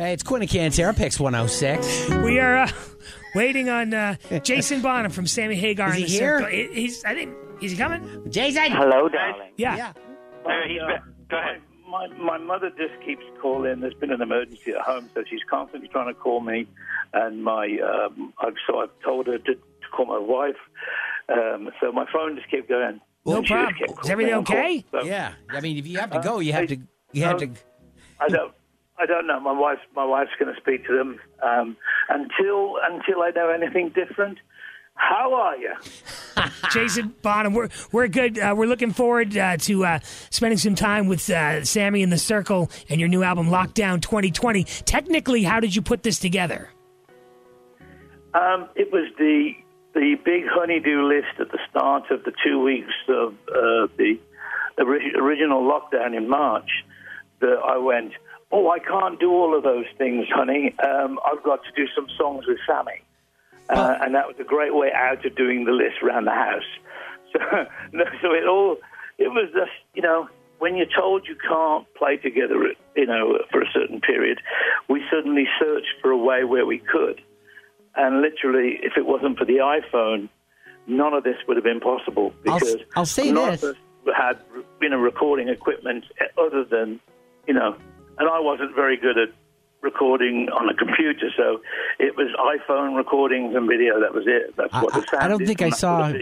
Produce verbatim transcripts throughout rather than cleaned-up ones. Hey, it's Quinn and Cantara, Picks one oh six. We are uh, waiting on uh, Jason Bonham from Sammy Hagar. Is he here? Circle. He's, I think, is he coming? Jason! Hello, darling. Yeah. yeah. Uh, he's uh, go ahead. My, my mother just keeps calling. There's been an emergency at home, so she's constantly trying to call me. And my, um, I've, so I've told her to, to call my wife. Um, so my phone just kept going. No and problem. Is everything okay? Call, so. Yeah. I mean, if you have to go, you have uh, to. You have no, to. I don't. I don't know. My wife. My wife's going to speak to them um, until until I know anything different. How are you, Jason Bonham? We're we're good. Uh, we're looking forward uh, to uh, spending some time with uh, Sammy in the Circle and your new album, Lockdown twenty twenty. Technically, how did you put this together? Um, it was the the big honeydew list at the start of the two weeks of uh, the original lockdown in March. That I went, oh, I can't do all of those things, honey. Um, I've got to do some songs with Sammy. Uh, and that was a great way out of doing the list around the house. So, so it all, it was just, you know, when you're told you can't play together, you know, for a certain period, we suddenly searched for a way where we could. And literally, if it wasn't for the iPhone, none of this would have been possible. Because I'll, I'll say none this. of us had, you know, recording equipment other than, you know, and I wasn't very good at recording on a computer, so it was iPhone recordings and video. That was it. That's what the sound. I don't think I saw.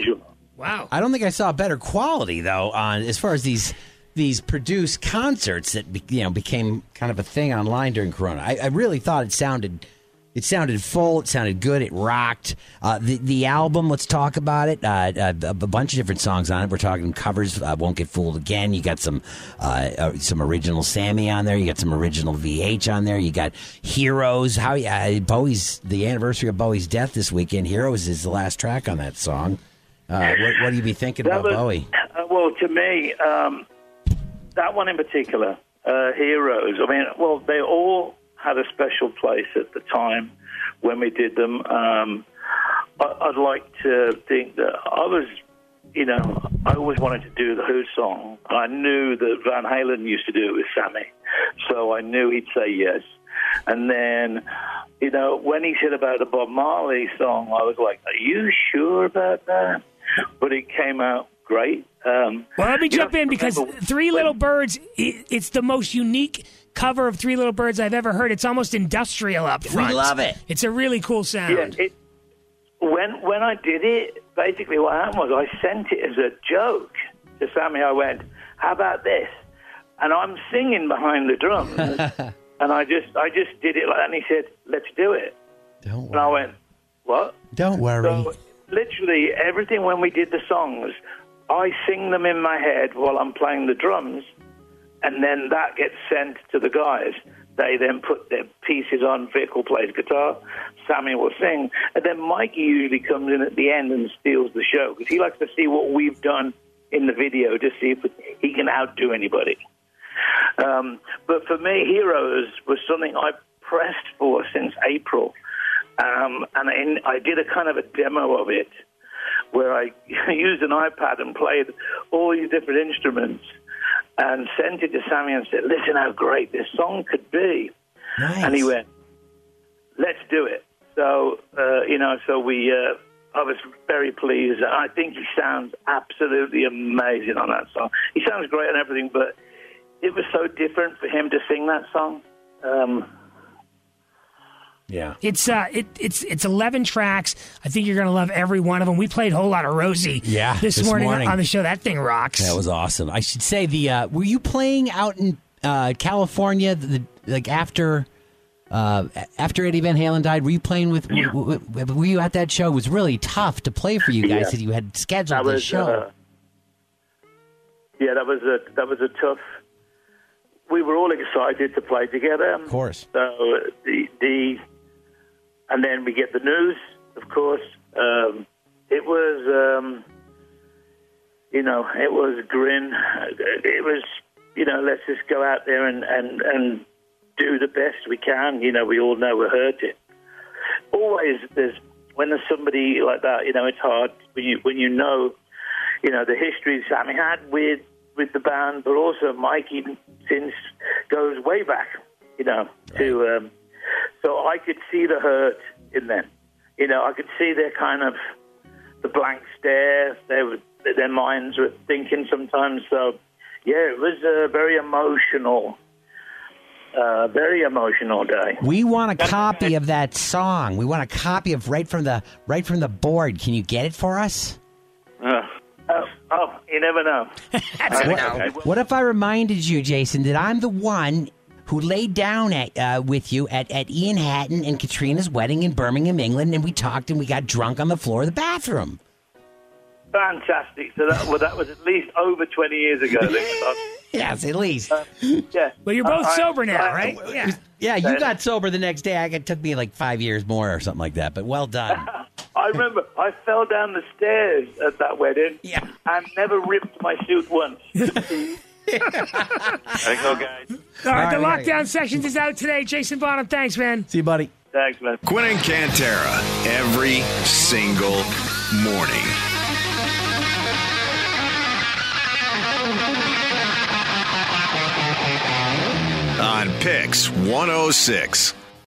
Wow. I don't think I saw better quality though. On as far as these these produced concerts that be, you know became kind of a thing online during Corona, I, I really thought it sounded it sounded full. It sounded good. It rocked. Uh, the the album. Let's talk about it. Uh, a, a bunch of different songs on it. We're talking covers. Uh, Won't Get Fooled Again. You got some uh, some original Sammy on there. You got some original V H on there. You got Heroes. How uh, Bowie's the anniversary of Bowie's death this weekend. Heroes is the last track on that song. Uh, what, what do you be thinking that about was, Bowie? Uh, well, to me, um, that one in particular, uh, Heroes. I mean, well, they all had a special place at the time when we did them. Um, I, I'd like to think that I was, you know, I always wanted to do the Who song. I knew that Van Halen used to do it with Sammy, so I knew he'd say yes. And then, you know, when he said about the Bob Marley song, I was like, are you sure about that? But it came out great. Um, well, let me jump in because Three Little Birds, it's the most unique cover of Three Little Birds I've ever heard. It's almost industrial up front. We love it. It's a really cool sound. Yeah, it, when when I did it, basically what happened was I sent it as a joke to Sammy. I went, how about this? And I'm singing behind the drums. and I just I just did it like that. And he said, let's do it. Don't worry. And I went, what? Don't worry. So literally everything when we did the songs, I sing them in my head while I'm playing the drums. And then that gets sent to the guys. They then put their pieces on. Vic will play guitar. Sammy will sing. And then Mikey usually comes in at the end and steals the show because he likes to see what we've done in the video to see if he can outdo anybody. Um, but for me, Heroes was something I pressed for since April. Um, and in, I did a kind of a demo of it where I used an iPad and played all these different instruments and sent it to Sammy and said, listen how great this song could be. Nice. And he went, let's do it. So, uh, you know, so we, uh, I was very pleased. I think he sounds absolutely amazing on that song. He sounds great on everything, but it was so different for him to sing that song. Um, yeah. It's uh, it, it's it's eleven tracks. I think you're going to love every one of them. We played a whole lot of Rosie yeah, this, this morning, morning on the show. That thing rocks. That was awesome. I should say, the uh, were you playing out in uh, California, the, the, like after uh, after Eddie Van Halen died? Were you playing with, yeah. w- w- were you at that show? It was really tough to play for you guys because yeah. you had scheduled the show. Uh, yeah, that was a that was a tough... We were all excited to play together. Of course. So the... the And then we get the news, of course. Um, it was, um, you know, it was grim. It was, you know, let's just go out there and, and, and do the best we can. You know, we all know we're hurting. Always, there's when there's somebody like that, you know, it's hard when you when you know, you know, the history Sammy had with with the band, but also Mikey since goes way back, you know, right. to. Um, So I could see the hurt in them. You know, I could see their kind of, the blank stare, they were, their minds were thinking sometimes. So, yeah, it was a very emotional, uh, very emotional day. We want a copy of that song. We want a copy of right from the right from the board. Can you get it for us? Uh, oh, oh, you never know. That's what, know. What if I reminded you, Jason, that I'm the one who laid down at, uh, with you at, at Ian Hatton and Katrina's wedding in Birmingham, England, and we talked and we got drunk on the floor of the bathroom. Fantastic. So that, well, that was at least over twenty years ago. Yes, at least. Uh, yeah. Well, you're both uh, sober I, now, I, right? I, yeah. yeah, you got sober the next day. It took me like five years more or something like that, but well done. I remember I fell down the stairs at that wedding yeah. and never ripped my suit once. Thanks, all guys. All right, all right the Lockdown Sections is out today. Jason Bonham, thanks, man. See you, buddy. Thanks, man. Quinn and Cantara, every single morning. On Picks one oh six.